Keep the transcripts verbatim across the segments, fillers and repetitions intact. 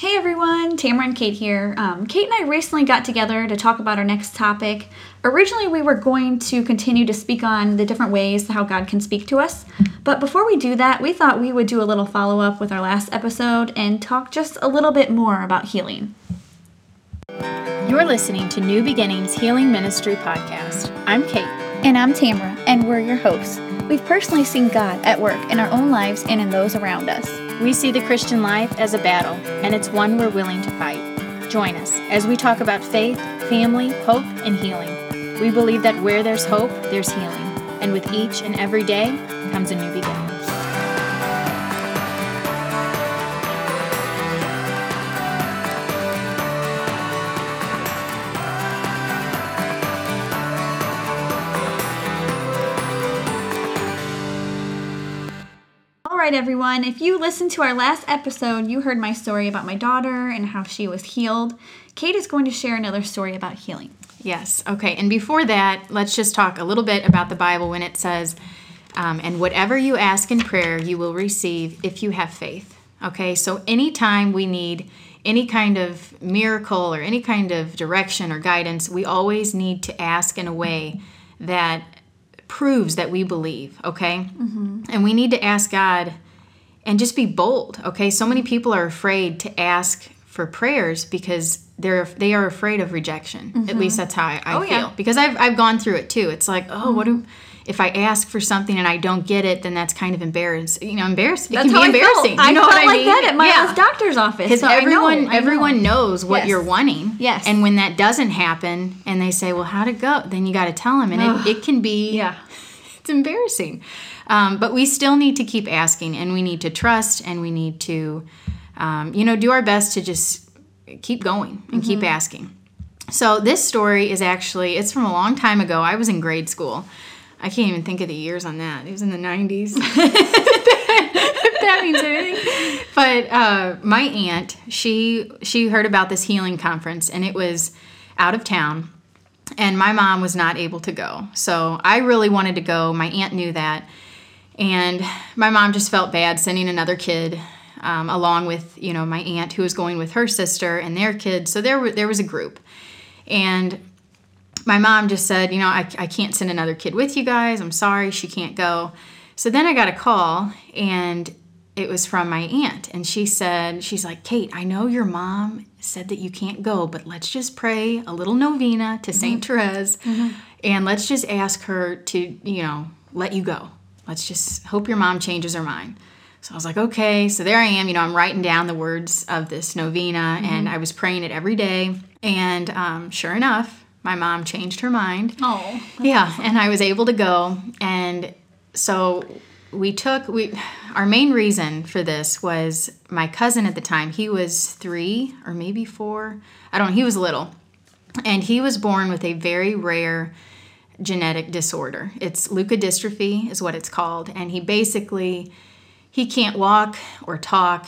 Hey everyone, Tamara and Kate here. Um, Kate and I recently got together to talk about our next topic. Originally, we were going to continue to speak on the different ways how God can speak to us. But before we do that, we thought we would do a little follow-up with our last episode and talk just a little bit more about healing. You're listening to New Beginnings Healing Ministry Podcast. I'm Kate. And I'm Tamara, and we're your hosts. We've personally seen God at work in our own lives and in those around us. We see the Christian life as a battle, and it's one we're willing to fight. Join us as we talk about faith, family, hope, and healing. We believe that where there's hope, there's healing. And with each and every day comes a new beginning. Alright everyone, if you listened to our last episode, you heard my story about my daughter and how she was healed. Kate is going to share another story about healing. Yes, okay, and before that, let's just talk a little bit about the Bible when it says, um, and whatever you ask in prayer, you will receive if you have faith. Okay, so anytime we need any kind of miracle or any kind of direction or guidance, we always need to ask in a way that proves that we believe, okay? Mm-hmm. And we need to ask God and just be bold, okay? So many people are afraid to ask for prayers because they're they are afraid of rejection. Mm-hmm. At least that's how I, I oh, feel. Yeah. Because I've I've gone through it too. It's like, oh, mm-hmm. what do if I ask for something and I don't get it, then that's kind of embarrassing. You know, embarrassing. It can be embarrassing. I know what I mean? I felt like that at Myla's doctor's office. Because everyone everyone knows what you're wanting. Yes. And when that doesn't happen and they say, well, how'd it go? Then you got to tell them. And it, it can be, yeah. It's embarrassing. Um, but we still need to keep asking, and we need to trust, and we need to, um, you know, do our best to just keep going and mm-hmm. keep asking. So this story is actually, it's from a long time ago. I was in grade school. I can't even think of the years on that. It was in the nineties. If that means anything. But uh, my aunt, she she heard about this healing conference, and it was out of town, and my mom was not able to go. So I really wanted to go. My aunt knew that, and my mom just felt bad sending another kid um, along with you know my aunt, who was going with her sister and their kids. So there were, there was a group, and my mom just said, you know, I, I can't send another kid with you guys. I'm sorry, she can't go. So then I got a call, and it was from my aunt. And she said, she's like, Kate, I know your mom said that you can't go, but let's just pray a little novena to Saint Therese, mm-hmm. and let's just ask her to, you know, let you go. Let's just hope your mom changes her mind. So I was like, okay. So there I am, you know, I'm writing down the words of this novena, mm-hmm. and I was praying it every day. And um, sure enough, my mom changed her mind. Oh. Yeah, awesome. And I was able to go. And so we took, we. our main reason for this was my cousin at the time. He was three or maybe four. I don't know. He was little. And he was born with a very rare genetic disorder. It's leukodystrophy is what it's called. And he basically, he can't walk or talk.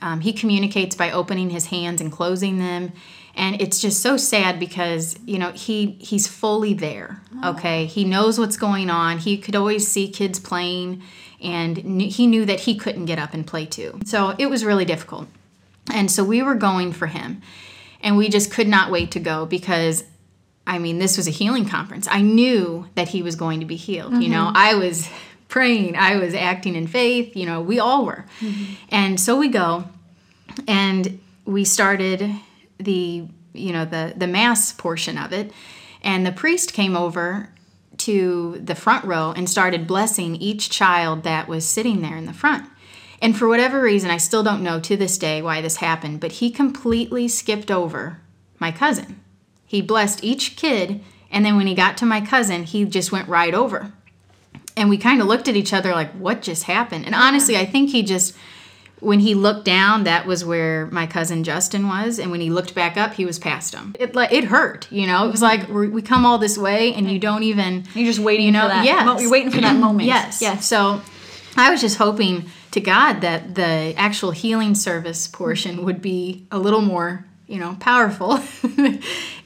Um, he communicates by opening his hands and closing them. And it's just so sad because, you know, he he's fully there, okay? Oh. He knows what's going on. He could always see kids playing, and kn- he knew that he couldn't get up and play too. So it was really difficult. And so we were going for him, and we just could not wait to go because, I mean, this was a healing conference. I knew that he was going to be healed, mm-hmm. you know? I was praying. I was acting in faith. You know, we all were. Mm-hmm. And so we go, and we started the you know the the mass portion of it, and the priest came over to the front row and started blessing each child that was sitting there in the front. And for whatever reason, I still don't know to this day why this happened, but he completely skipped over my cousin. He blessed each kid, and then when he got to my cousin, he just went right over. And we kind of looked at each other like, what just happened? And honestly, I think he just when he looked down, that was where my cousin Justin was. And when he looked back up, he was past him. It like it hurt, you know. It was like, we're, we come all this way, and you don't even... You're just waiting you know, for that. Yes. You're waiting for that moment. Yes. yes. So I was just hoping to God that the actual healing service portion would be a little more, you know, powerful.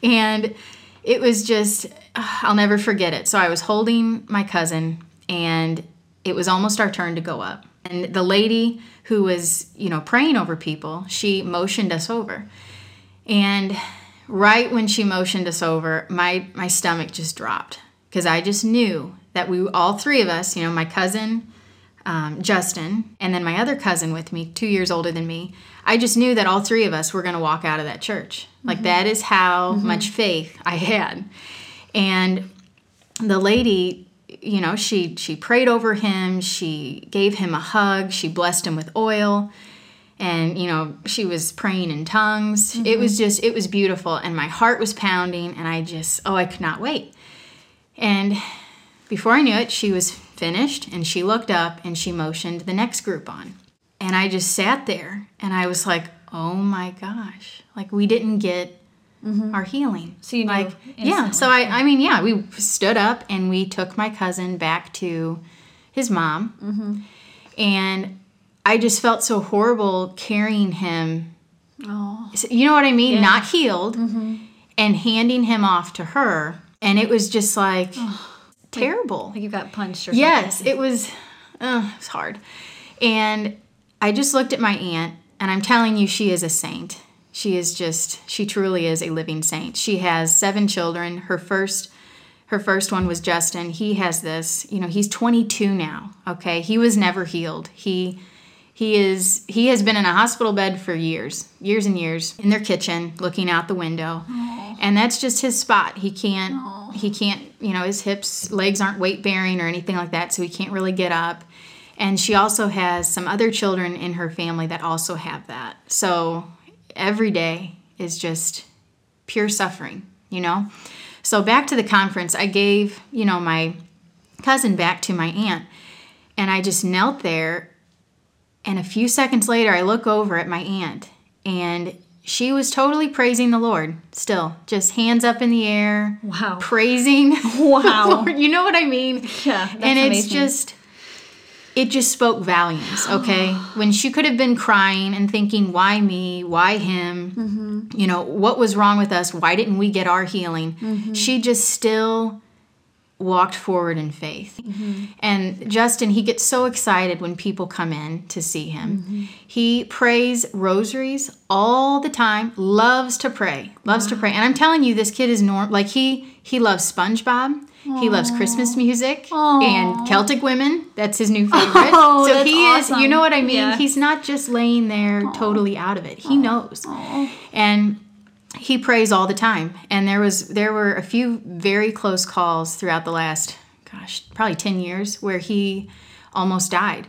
And it was just, I'll never forget it. So I was holding my cousin, and it was almost our turn to go up. And the lady who was, you know, praying over people, she motioned us over. And right when she motioned us over, my, my stomach just dropped, because I just knew that we, all three of us, you know, my cousin, um, Justin, and then my other cousin with me, two years older than me, I just knew that all three of us were going to walk out of that church. Like, mm-hmm. that is how mm-hmm. much faith I had. And the lady, you know, she she prayed over him. She gave him a hug. She blessed him with oil. And, you know, she was praying in tongues. Mm-hmm. It was just, it was beautiful. And my heart was pounding. And I just, oh, I could not wait. And before I knew it, she was finished. And she looked up and she motioned the next group on. And I just sat there. And I was like, oh, my gosh. Like, we didn't get mm-hmm. our healing. So you knew, like, yeah. So I, I mean, yeah, we stood up and we took my cousin back to his mom, mm-hmm. and I just felt so horrible carrying him. Oh, you know what I mean? Yeah. Not healed, mm-hmm. and handing him off to her, and it was just like oh, terrible. Like, like you got punched or yes, something. Yes, it was. Uh, it was hard, and I just looked at my aunt, and I'm telling you, she is a saint. She is just, she truly is a living saint. She has seven children. Her first, her first one was Justin. He has this, you know, he's twenty-two now, okay? He was never healed. He, he is, he has been in a hospital bed for years, years and years, in their kitchen, looking out the window. Aww. And that's just his spot. He can't, Aww. he can't, you know, his hips, legs aren't weight-bearing or anything like that, so he can't really get up. And she also has some other children in her family that also have that. So every day is just pure suffering, you know? So back to the conference, I gave, you know, my cousin back to my aunt, and I just knelt there, and a few seconds later, I look over at my aunt, and she was totally praising the Lord still, just hands up in the air, wow, praising wow. the Lord. You know what I mean? Yeah, that's and it's amazing. just... It just spoke volumes, okay? When she could have been crying and thinking, why me? Why him? Mm-hmm. You know, what was wrong with us? Why didn't we get our healing? Mm-hmm. She just still walked forward in faith. Mm-hmm. And Justin, he gets so excited when people come in to see him. Mm-hmm. He prays rosaries all the time, loves to pray, loves wow. to pray. And I'm telling you, this kid is normal. Like, he, he loves SpongeBob. He Aww. loves Christmas music Aww. and Celtic women. That's his new favorite. Oh, so that's he awesome. is, you know what I mean? Yeah. He's not just laying there Aww. totally out of it. He Aww. knows. Aww. And he prays all the time. And there was there were a few very close calls throughout the last, gosh, probably ten years where he almost died.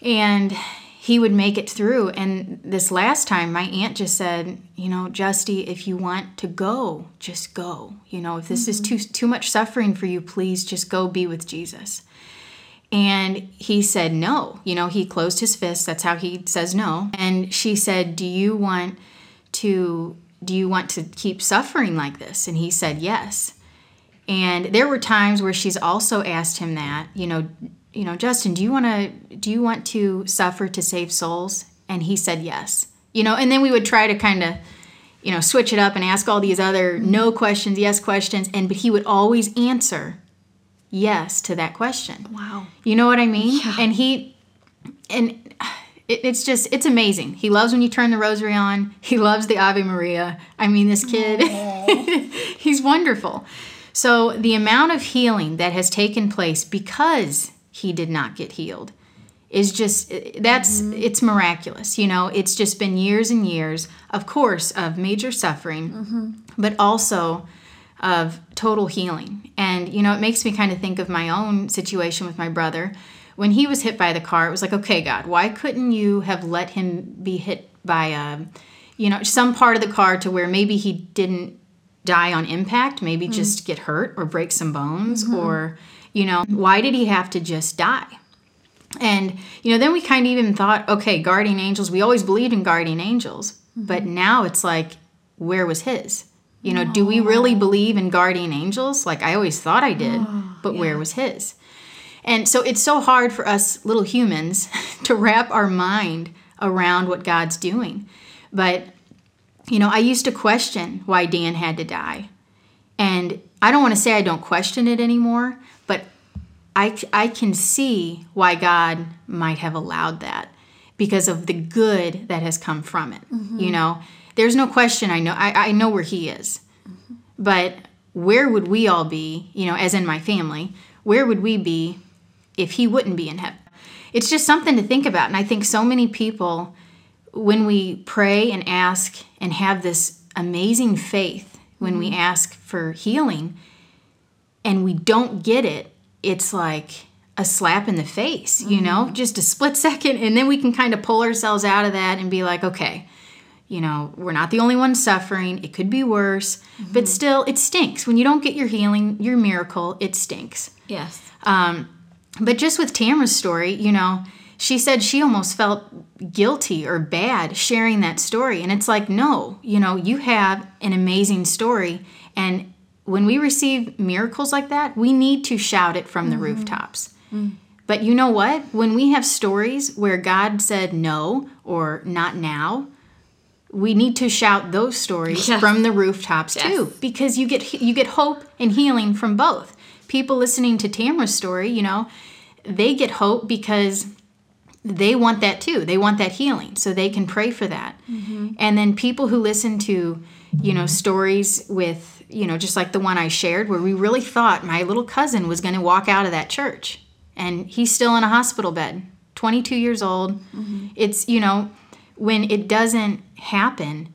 And he would make it through. And this last time, my aunt just said, you know, Justy, if you want to go, just go. You know, if this mm-hmm. is too too much suffering for you, please just go be with Jesus. And he said no. You know, he closed his fists. That's how he says no. And she said, do you want to do you want to keep suffering like this? And he said yes. And there were times where she's also asked him that, you know, you know, Justin, do you want to do you want to suffer to save souls? And he said yes. You know, and then we would try to kind of, you know, switch it up and ask all these other no questions, yes questions, and but he would always answer yes to that question. Wow. You know what I mean? Yeah. And he and it, it's just it's amazing. He loves when you turn the rosary on. He loves the Ave Maria. I mean, this kid, he's wonderful. So the amount of healing that has taken place because he did not get healed is just, that's, mm-hmm. it's miraculous. You know, it's just been years and years, of course, of major suffering, mm-hmm. but also of total healing. And, you know, it makes me kind of think of my own situation with my brother. When he was hit by the car, it was like, okay, God, why couldn't you have let him be hit by, a, you know, some part of the car to where maybe he didn't die on impact, maybe mm-hmm. just get hurt or break some bones mm-hmm. or... You know, why did he have to just die? And, you know, then we kind of even thought, okay, guardian angels, we always believed in guardian angels, mm-hmm. but now it's like, where was his? You know, no. do we really believe in guardian angels? Like, I always thought I did, oh, but yeah. where was his? And so it's so hard for us little humans to wrap our mind around what God's doing. But, you know, I used to question why Dan had to die. And I don't want to say I don't question it anymore, I, I can see why God might have allowed that because of the good that has come from it. Mm-hmm. You know, there's no question. I know, I, I know where He is, mm-hmm. but where would we all be, you know, as in my family, where would we be if He wouldn't be in heaven? It's just something to think about. And I think so many people, when we pray and ask and have this amazing faith, when mm-hmm. we ask for healing and we don't get it, it's like a slap in the face, you mm-hmm. know, just a split second. And then we can kind of pull ourselves out of that and be like, okay, you know, we're not the only ones suffering. It could be worse. Mm-hmm. But still, it stinks. When you don't get your healing, your miracle, it stinks. Yes. Um, but just with Tamra's story, you know, she said she almost felt guilty or bad sharing that story. And it's like, no, you know, you have an amazing story. And when we receive miracles like that, we need to shout it from the mm-hmm. rooftops. Mm-hmm. But you know what? When we have stories where God said no or not now, we need to shout those stories yes. from the rooftops yes. too, because you get you get hope and healing from both. People listening to Tamra's story, you know, they get hope because they want that too. They want that healing, so they can pray for that. Mm-hmm. And then people who listen to, you know, stories with, you know, just like the one I shared where we really thought my little cousin was going to walk out of that church, and he's still in a hospital bed, twenty-two years old. Mm-hmm. It's, you know, when it doesn't happen,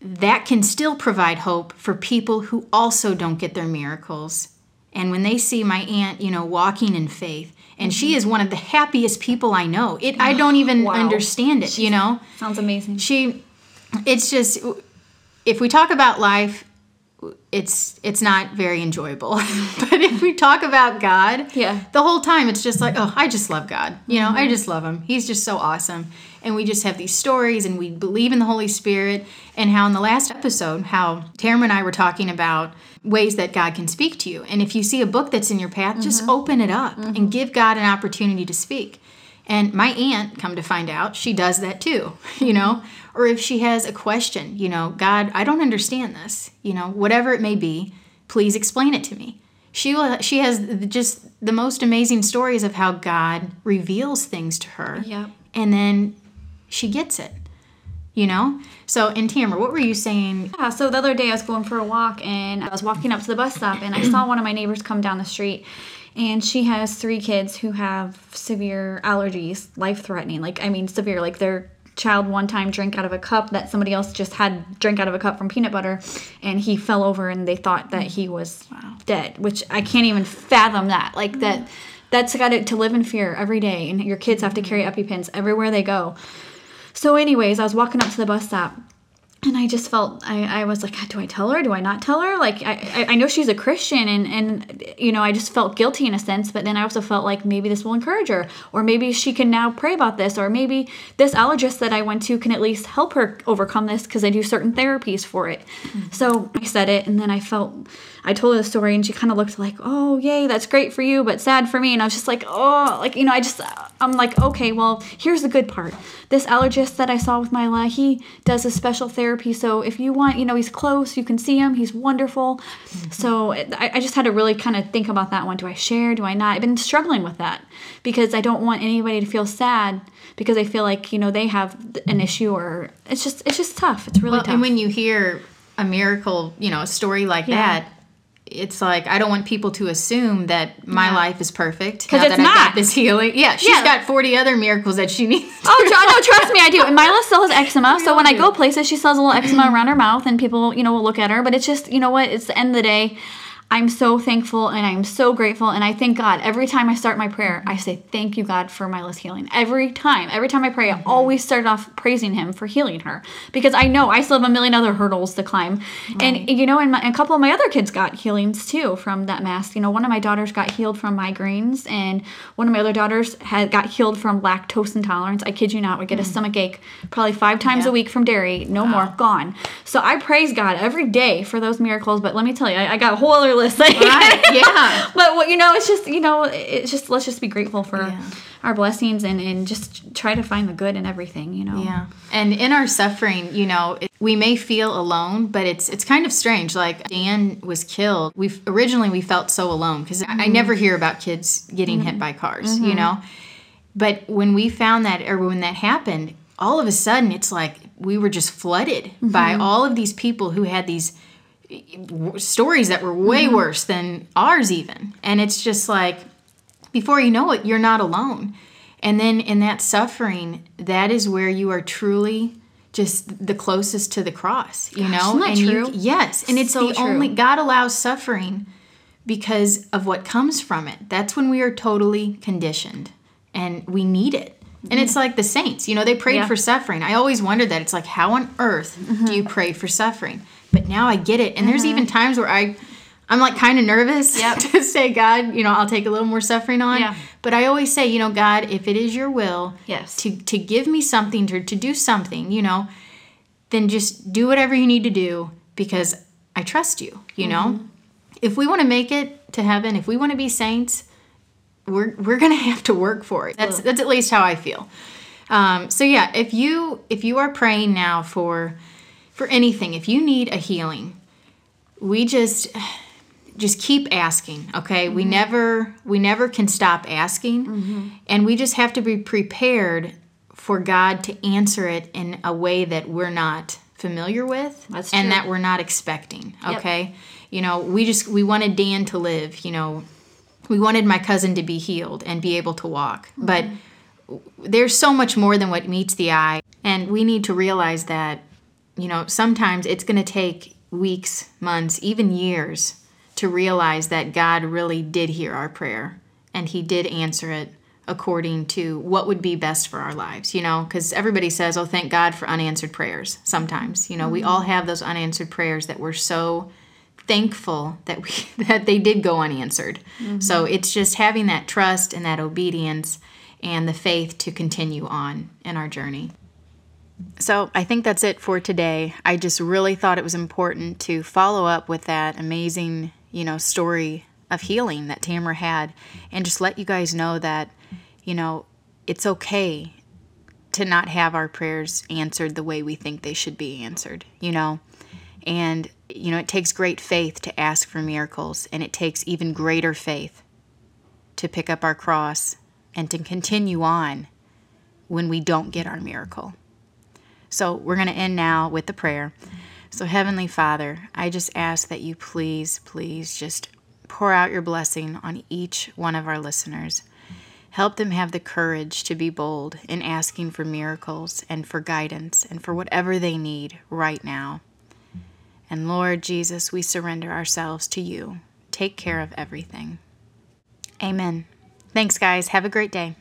that can still provide hope for people who also don't get their miracles. And when they see my aunt, you know, walking in faith, and mm-hmm. she is one of the happiest people I know. It, oh, I don't even wow. understand it, She's, you know. Sounds amazing. She, it's just, if we talk about life, it's it's not very enjoyable. But if we talk about God, yeah. the whole time it's just like, oh, I just love God. You know, mm-hmm. I just love Him. He's just so awesome. And we just have these stories, and we believe in the Holy Spirit, and how in the last episode, how Tamra and I were talking about ways that God can speak to you. And if you see a book that's in your path, mm-hmm. just open it up mm-hmm. and give God an opportunity to speak. And my aunt, come to find out, she does that too, you know. Or if she has a question, you know, God, I don't understand this, you know, whatever it may be, please explain it to me. She will, she has just the most amazing stories of how God reveals things to her. Yeah. And then she gets it, you know? So, and Tamra, what were you saying? Yeah, so the other day I was going for a walk, and I was walking up to the bus stop, and I saw one of my neighbors come down the street, and she has three kids who have severe allergies, life-threatening. Like, I mean, severe. Like, their child one time drank out of a cup that somebody else just had drank out of a cup from peanut butter, and he fell over, and they thought that he was wow. dead, which I can't even fathom that. Like, mm. that, that's got to, to live in fear every day, and your kids have to carry EpiPens everywhere they go. So anyways, I was walking up to the bus stop, and I just felt, I, I was like, do I tell her? Do I not tell her? Like, I, I know she's a Christian, and, and, you know, I just felt guilty in a sense, but then I also felt like maybe this will encourage her, or maybe she can now pray about this, or maybe this allergist that I went to can at least help her overcome this because I do certain therapies for it. Mm-hmm. So I said it, and then I felt, I told her the story, and she kind of looked like, oh, yay, that's great for you, but sad for me. And I was just like, oh, like, you know, I just, I'm like, okay, well, here's the good part. This allergist that I saw with Myla, he does a special therapy. So if you want, you know, he's close, you can see him, he's wonderful. Mm-hmm. So I, I just had to really kind of think about that one. Do I share? Do I not? I've been struggling with that because I don't want anybody to feel sad because I feel like, you know, they have an issue, or it's just, it's just tough. It's really well, tough. And when you hear a miracle, you know, a story like yeah. that, it's like, I don't want people to assume that my yeah. life is perfect. Because it's that not. I've got this healing. Yeah, she's yeah. got forty other miracles that she needs. Oh, tr- no, trust me, I do. And Myla still has eczema, really? So when I go places, she still has a little eczema around her mouth, and people, you know, will look at her. But it's just, you know what, it's the end of the day. I'm so thankful, and I'm so grateful, and I thank God. Every time I start my prayer, I say, thank you, God, for Myla's healing. Every time. Every time I pray, mm-hmm. I always start off praising Him for healing her because I know I still have a million other hurdles to climb. Right. And, you know, and, my, and a couple of my other kids got healings, too, from that mask. You know, one of my daughters got healed from migraines, and one of my other daughters had got healed from lactose intolerance. I kid you not, would get mm-hmm. a stomach ache probably five times yeah. a week from dairy. No wow. more. Gone. So I praise God every day for those miracles, but let me tell you, I, I got a whole other Right, yeah. But, well, you know, it's just, you know, it's just, let's just be grateful for yeah. our blessings and, and just try to find the good in everything, you know. Yeah. And in our suffering, you know, it, we may feel alone, but it's it's kind of strange. Like Dan was killed. We originally we felt so alone because mm-hmm. I, I never hear about kids getting mm-hmm. hit by cars, mm-hmm. you know. But when we found that, or when that happened, all of a sudden it's like we were just flooded mm-hmm. by all of these people who had these stories that were way mm-hmm. worse than ours even. And it's just like, before you know it, you're not alone. And then in that suffering, that is where you are truly just the closest to the cross, you Gosh, know? Isn't that and true? You, yes. And it's so the true. only, God allows suffering because of what comes from it. That's when we are totally conditioned and we need it. And it's like the saints, you know, they prayed yeah. for suffering. I always wondered that. It's like, how on earth mm-hmm. do you pray for suffering? But now I get it. And mm-hmm. there's even times where I, I'm like kind of nervous yep. to say, God, you know, I'll take a little more suffering on. Yeah. But I always say, you know, God, if it is your will yes. to, to give me something, to, to do something, you know, then just do whatever you need to do because I trust you, you mm-hmm. know. If we want to make it to heaven, if we want to be saints, we're we're gonna have to work for it. That's that's at least how I feel. Um, so yeah, if you if you are praying now for for anything, if you need a healing, we just just keep asking. Okay, mm-hmm. we never we never can stop asking, mm-hmm. and we just have to be prepared for God to answer it in a way that we're not familiar with, that's true. and that we're not expecting. Okay, yep. you know, we just we wanted Dan to live. You know. We wanted my cousin to be healed and be able to walk. Mm-hmm. But there's so much more than what meets the eye. And we need to realize that, you know, sometimes it's going to take weeks, months, even years to realize that God really did hear our prayer. And he did answer it according to what would be best for our lives, you know. Because everybody says, oh, thank God for unanswered prayers sometimes. You know, mm-hmm. we all have those unanswered prayers that we're so thankful that we that they did go unanswered. Mm-hmm. So it's just having that trust and that obedience and the faith to continue on in our journey. So I think that's it for today. I just really thought it was important to follow up with that amazing, you know, story of healing that Tamara had and just let you guys know that, you know, it's okay to not have our prayers answered the way we think they should be answered, you know. And you know, it takes great faith to ask for miracles, and it takes even greater faith to pick up our cross and to continue on when we don't get our miracle. So we're going to end now with the prayer. So Heavenly Father, I just ask that you please, please just pour out your blessing on each one of our listeners. Help them have the courage to be bold in asking for miracles and for guidance and for whatever they need right now. And Lord Jesus, we surrender ourselves to you. Take care of everything. Amen. Thanks, guys. Have a great day.